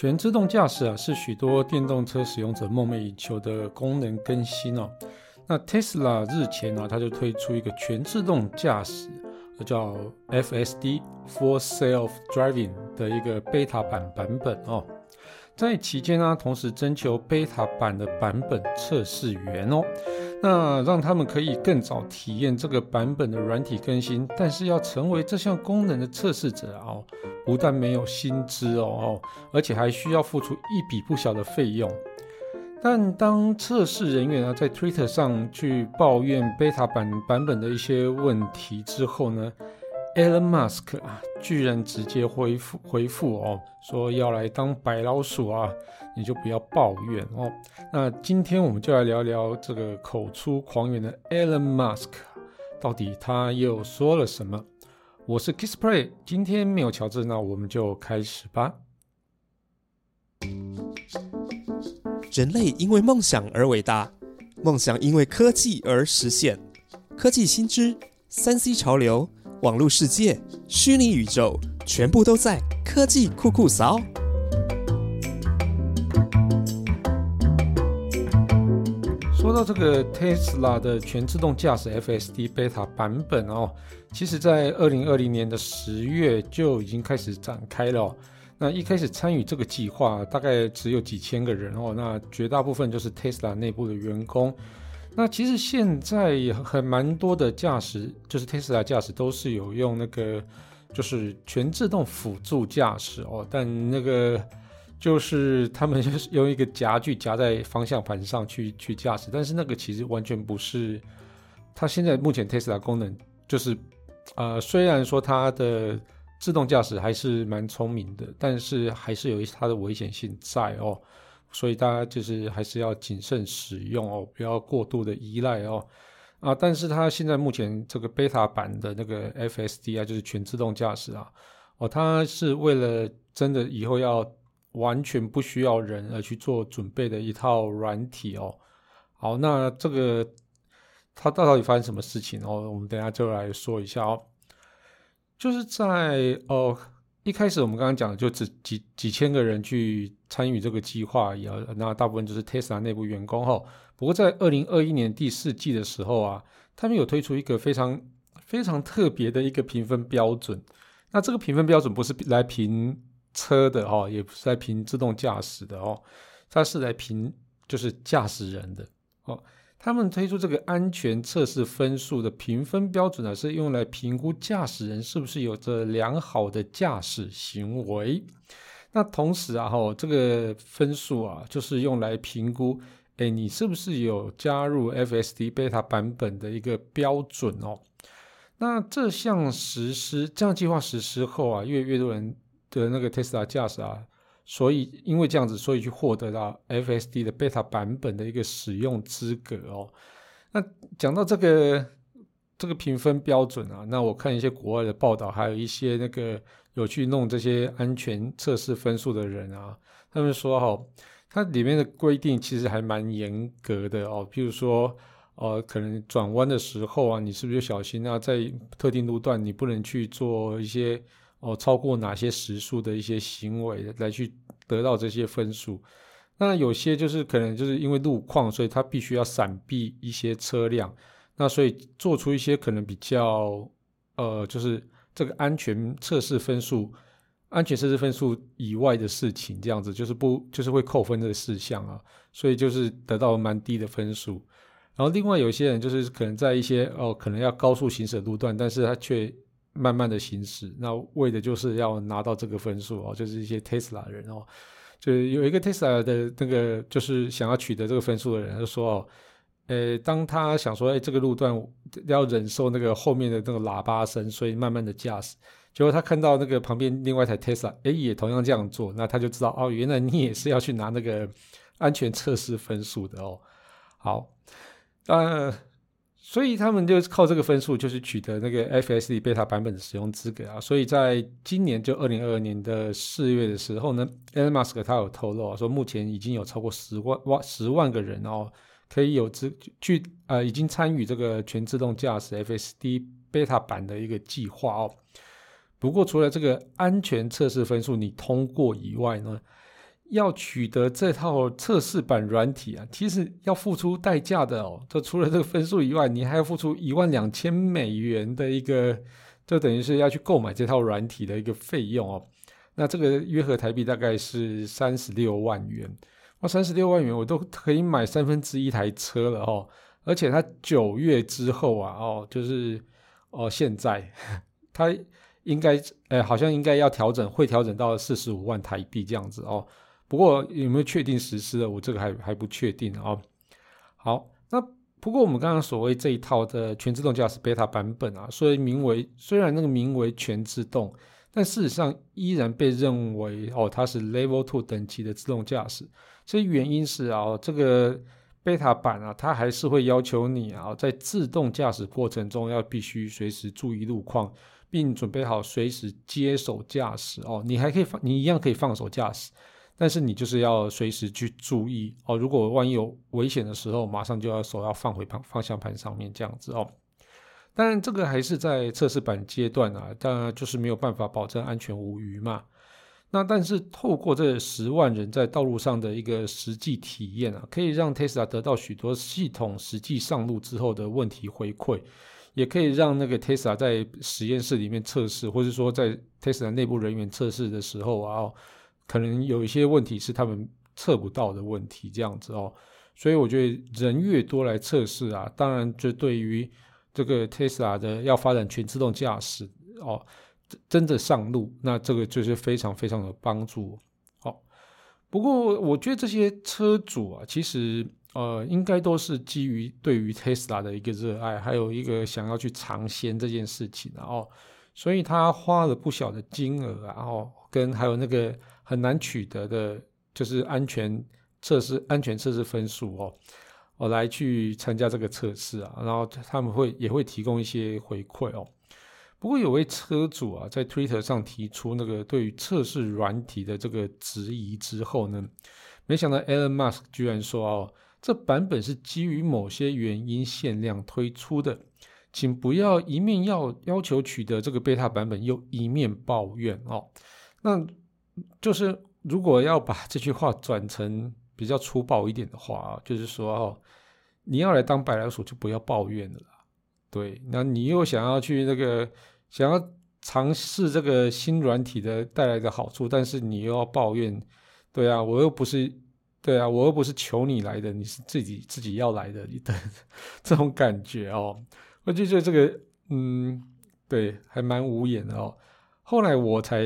全自动驾驶是许多电动车使用者梦寐以求的功能更新哦。那 Tesla 日前它就推出一个全自动驾驶叫 FSD Full Self Driving 的一个 beta 版本哦。在期间同时征求 beta 版的版本测试员哦，那让他们可以更早体验这个版本的软体更新，但是要成为这项功能的测试者不但没有薪资哦，而且还需要付出一笔不小的费用。但当测试人员在 Twitter 上去抱怨 beta 版本的一些问题之后呢， Elon Musk 居然直接回复说要来当白老鼠你就不要抱怨哦。那今天我们就来聊聊这个口出狂言的 Elon Musk 到底他又说了什么。我是 KissPlay， 今天没有乔治，那我们就开始吧。人类因为梦想而伟大，梦想因为科技而实现。科技新知、3C 潮流、网络世界、虚拟宇宙，全部都在科技酷酷扫。说到这个 Tesla 的全自动驾驶 FSD Beta 版本其实在2020年的10月就已经开始展开了。那一开始参与这个计划大概只有几千个人那绝大部分就是 Tesla 内部的员工。那其实现在也很蛮多的驾驶，就是 Tesla 驾驶都是有用那个就是全自动辅助驾驶但那个就是他们就是用一个夹具夹在方向盘上去驾驶，但是那个其实完全不是它现在目前 Tesla 功能，就是虽然说它的自动驾驶还是蛮聪明的，但是还是有它的危险性在所以大家就是还是要谨慎使用不要过度的依赖但是它现在目前这个 beta 版的那个 FSD 就是全自动驾驶它是为了真的以后要完全不需要人而去做准备的一套软体好，那这个它到底发生什么事情我们等一下就来说一下就是在一开始我们刚刚讲的就只 几千个人去参与这个计划，那大部分就是 Tesla 内部员工不过在2021年第四季的时候他们有推出一个非常非常特别的一个评分标准。那这个评分标准不是来评车的也不是来评自动驾驶的它是来评就是驾驶人的他们推出这个安全测试分数的评分标准是用来评估驾驶人是不是有着良好的驾驶行为。那同时这个分数就是用来评估你是不是有加入 FSD Beta 版本的一个标准那这项计划实施后越多人的那个 Tesla 驾驶所以因为这样子，所以去获得到 FSD 的 beta 版本的一个使用资格那讲到这个评分标准那我看一些国外的报道，还有一些那个有去弄这些安全测试分数的人他们说它里面的规定其实还蛮严格的譬如说可能转弯的时候你是不是就小心在特定路段你不能去做一些超过哪些时速的一些行为来去得到这些分数。那有些就是可能就是因为路况，所以他必须要闪避一些车辆，那所以做出一些可能比较就是这个安全测试分数以外的事情，这样子就是会扣分的事项所以就是得到蛮低的分数。然后另外有些人就是可能在一些可能要高速行驶的路段，但是他却慢慢的行驶，那为的就是要拿到这个分数就是一些 Tesla 人就是有一个 Tesla 的那个就是想要取得这个分数的人就说当他想说这个路段要忍受那个后面的那个喇叭声，所以慢慢的驾驶，结果他看到那个旁边另外一台 Tesla 也同样这样做，那他就知道原来你也是要去拿那个安全测试分数的好所以他们就靠这个分数就是取得那个 FSD Beta 版本的使用资格所以在今年就2022年的4月的时候呢， Elon Musk 他有透露说目前已经有超过10万个人可以有已经参与这个全自动驾驶 FSD Beta 版的一个计划不过除了这个安全测试分数你通过以外呢，要取得这套测试版软体啊，其实要付出代价的哦。就除了这个分数以外，你还要付出$12,000的一个，就等于是要去购买这套软体的一个费用哦。那这个约合台币大概是36万元。哇，36万元我都可以买1/3台车了哦。而且它9月之后啊，哦，就是哦，现在它应该好像应该要调整，会调整到45万台币这样子哦。不过有没有确定实施的，我这个还不确定哦。好，那不过我们刚刚所谓这一套的全自动驾驶 beta 版本啊，所以虽然名为全自动，但事实上依然被认为哦它是 Level 2 等级的自动驾驶。所以原因是啊，这个 beta 版啊，它还是会要求你啊在自动驾驶过程中要必须随时注意路况，并准备好随时接手驾驶哦。你一样可以放手驾驶。但是你就是要随时去注意哦，如果万一有危险的时候，马上就要手要放回方向盘上面这样子哦。当然这个还是在测试版阶段啊，当然就是没有办法保证安全无虞嘛。那但是透过这10万人在道路上的一个实际体验啊，可以让 Tesla 得到许多系统实际上路之后的问题回馈，也可以让那个 Tesla 在实验室里面测试，或是说在 Tesla 内部人员测试的时候啊，可能有一些问题是他们测不到的问题这样子哦。所以我觉得人越多来测试啊，当然就对于这个 Tesla 的要发展全自动驾驶哦，真的上路，那这个就是非常非常有帮助哦。不过我觉得这些车主啊，其实应该都是基于对于 Tesla 的一个热爱，还有一个想要去尝鲜这件事情啊哦，所以他花了不小的金额啊哦，跟还有那个很难取得的就是安全测试分数哦来去参加这个测试啊，然后他们也会提供一些回馈哦。不过有位车主啊在 Twitter 上提出那个对于测试软体的这个质疑之后呢，没想到 Elon Musk 居然说哦，这版本是基于某些原因限量推出的，请不要一面要求取得这个 beta 版本，又一面抱怨哦。那就是如果要把这句话转成比较粗暴一点的话啊，就是说哦，你要来当白老鼠就不要抱怨了啦。对，那你又想要去那个想要尝试这个新软体的带来的好处，但是你又要抱怨，对啊，我又不是求你来的，你是自己要来的，你的这种感觉哦，我就觉得这个对，还蛮无言的哦。后来我才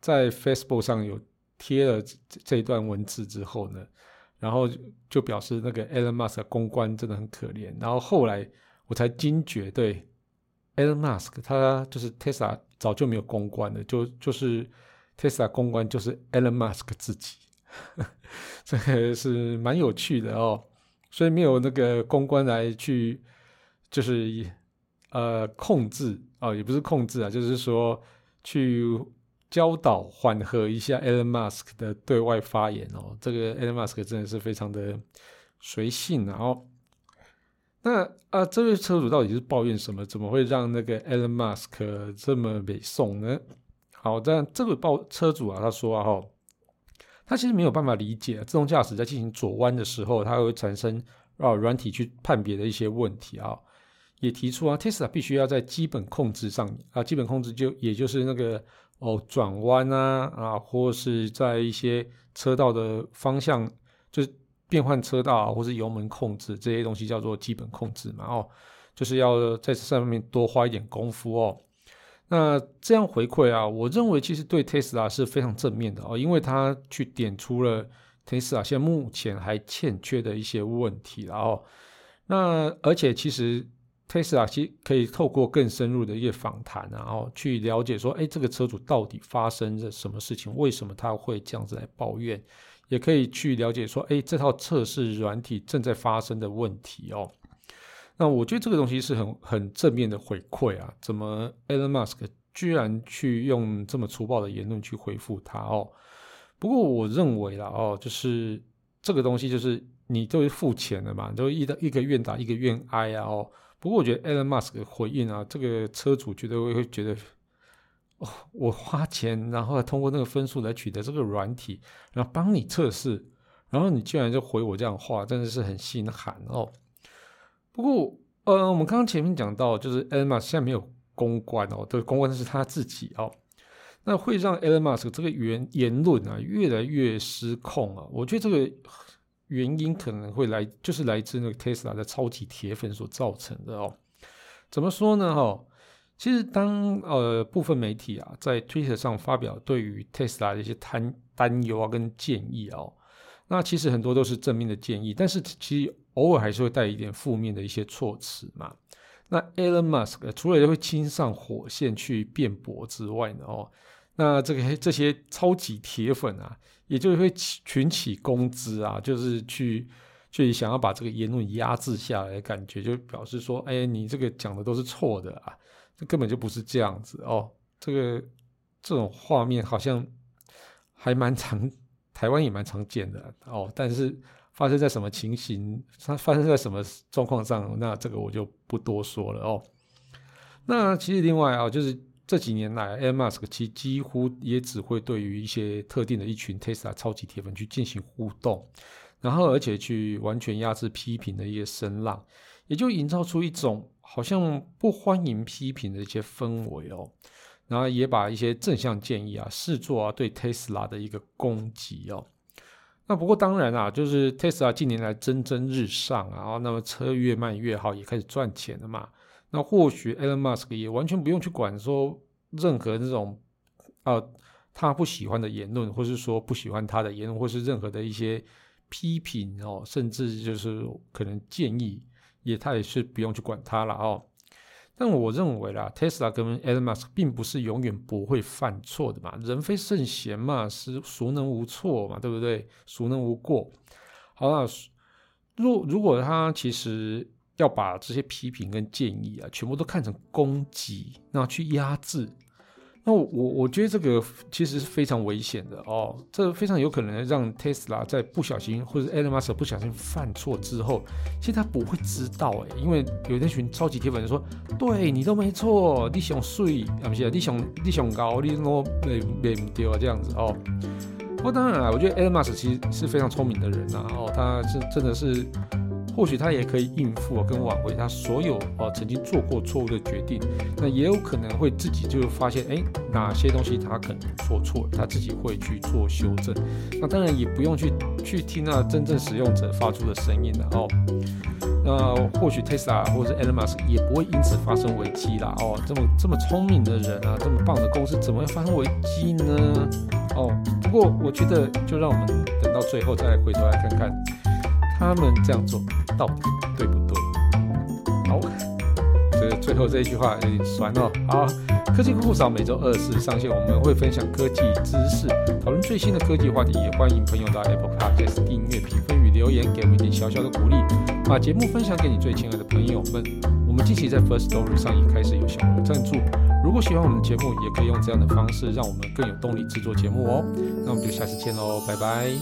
在 Facebook 上有贴了这一段文字之后呢，然后就表示那个 Elon Musk 的公关真的很可怜。然后后来我才惊觉，对 Elon Musk 他就是 Tesla 早就没有公关了，就是 Tesla 公关就是 Elon Musk 自己这个是蛮有趣的哦。所以没有那个公关来去就是控制哦，也不是控制啊，就是说去教导缓和一下 Elon Musk 的对外发言哦。这个 Elon Musk 真的是非常的随性啊哦。那这位车主到底是抱怨什么？怎么会让那个 Elon Musk 这么美送呢？好，但这位车主啊，他说啊哦，他其实没有办法理解自动驾驶在进行左弯的时候，它会产生软体去判别的一些问题啊哦。也提出啊 ，Tesla 必须要在基本控制上啊，基本控制也就是那个转弯啊，或是在一些车道的方向，就是变换车道啊，或是油门控制这些东西叫做基本控制嘛哦，就是要在这上面多花一点功夫哦。那这样回馈啊，我认为其实对 Tesla 是非常正面的哦，因为它去点出了 Tesla 现在目前还欠缺的一些问题啦哦。那而且其实Tesla 其实可以透过更深入的一些访谈啊，然后去了解说，这个车主到底发生了什么事情，为什么他会这样子来抱怨，也可以去了解说，这套测试软体正在发生的问题哦。那我觉得这个东西是很正面的回馈啊，怎么 Elon Musk 居然去用这么粗暴的言论去回复他哦。不过我认为啦哦，就是这个东西就是你都付钱了嘛，就一个愿打一个愿挨啊哦。不过我觉得 Elon Musk 的回应啊，这个车主绝对会觉得哦，我花钱然后通过那个分数来取得这个软体，然后帮你测试，然后你居然就回我这样话，真的是很心寒哦。不过我们刚刚前面讲到，就是 Elon Musk 现在没有公关哦，对，公关是他自己哦。那会让 Elon Musk 这个言论啊越来越失控啊，我觉得这个原因可能会就是来自那个 Tesla 的超级铁粉所造成的哦。怎么说呢哦，其实当部分媒体啊在 Twitter 上发表对于 Tesla 的一些担忧啊跟建议哦，那其实很多都是正面的建议，但是其实偶尔还是会带一点负面的一些措辞嘛。那 Elon Musk 除了会亲上火线去辩驳之外呢哦，那这些超级铁粉啊也就会群起攻之啊，就是去想要把这个言论压制下来的感觉，就表示说哎，你这个讲的都是错的啊，这根本就不是这样子哦。这种画面好像还蛮常，台湾也蛮常见的哦，但是发生在什么情形，它发生在什么状况上，那这个我就不多说了哦。那其实另外啊，就是这几年来 Elon Musk 其实几乎也只会对于一些特定的一群 Tesla 超级铁粉去进行互动，然后而且去完全压制批评的一些声浪，也就营造出一种好像不欢迎批评的一些氛围哦。然后也把一些正向建议啊视作啊对 Tesla 的一个攻击哦。那不过当然啊，就是 Tesla 近年来蒸蒸日上啊，那么车越卖越好，也开始赚钱了嘛。那或许 Elon Musk 也完全不用去管说任何那种他不喜欢的言论，或是说不喜欢他的言论，或是任何的一些批评哦，甚至就是可能建议他也是不用去管他了哦。但我认为啦 ，Tesla 跟 Elon Musk 并不是永远不会犯错的嘛，人非圣贤嘛，是孰能无错嘛，对不对？孰能无过？好啦，如果他其实要把这些批评跟建议啊，全部都看成攻击，那去压制，那我觉得这个其实是非常危险的哦，这非常有可能让 Tesla 在不小心或者 Elon Musk 不小心犯错之后，其实他不会知道因为有那群超级铁粉就说，对你都没错，你想水啊不是，你想高，你都没对啊这样子哦。不过当然啦，我觉得 Elon Musk 其实是非常聪明的人啊哦，他是真的是。或许他也可以应付跟挽回他所有曾经做过错误的决定，那也有可能会自己就发现哪些东西他可能做错，他自己会去做修正，那当然也不用去听那真正使用者发出的声音了哦。那或许 Tesla 或者 Elon Musk 也不会因此发生危机啦哦，这么聪明的人啊，这么棒的公司怎么会发生危机呢哦？不过我觉得就让我们等到最后再回头来看看他们这样做到底对不对？好，最后这一句话有点酸哦。好，科技酷酷嫂每周24上线，我们会分享科技知识，讨论最新的科技话题，也欢迎朋友到 Apple Podcast 订阅、评分与留言，给我们一点小小的鼓励，把节目分享给你最亲爱的朋友们。我们近期在 First Story 上也开始有小额赞助，如果喜欢我们的节目，也可以用这样的方式让我们更有动力制作节目哦。那我们就下次见喽，拜拜。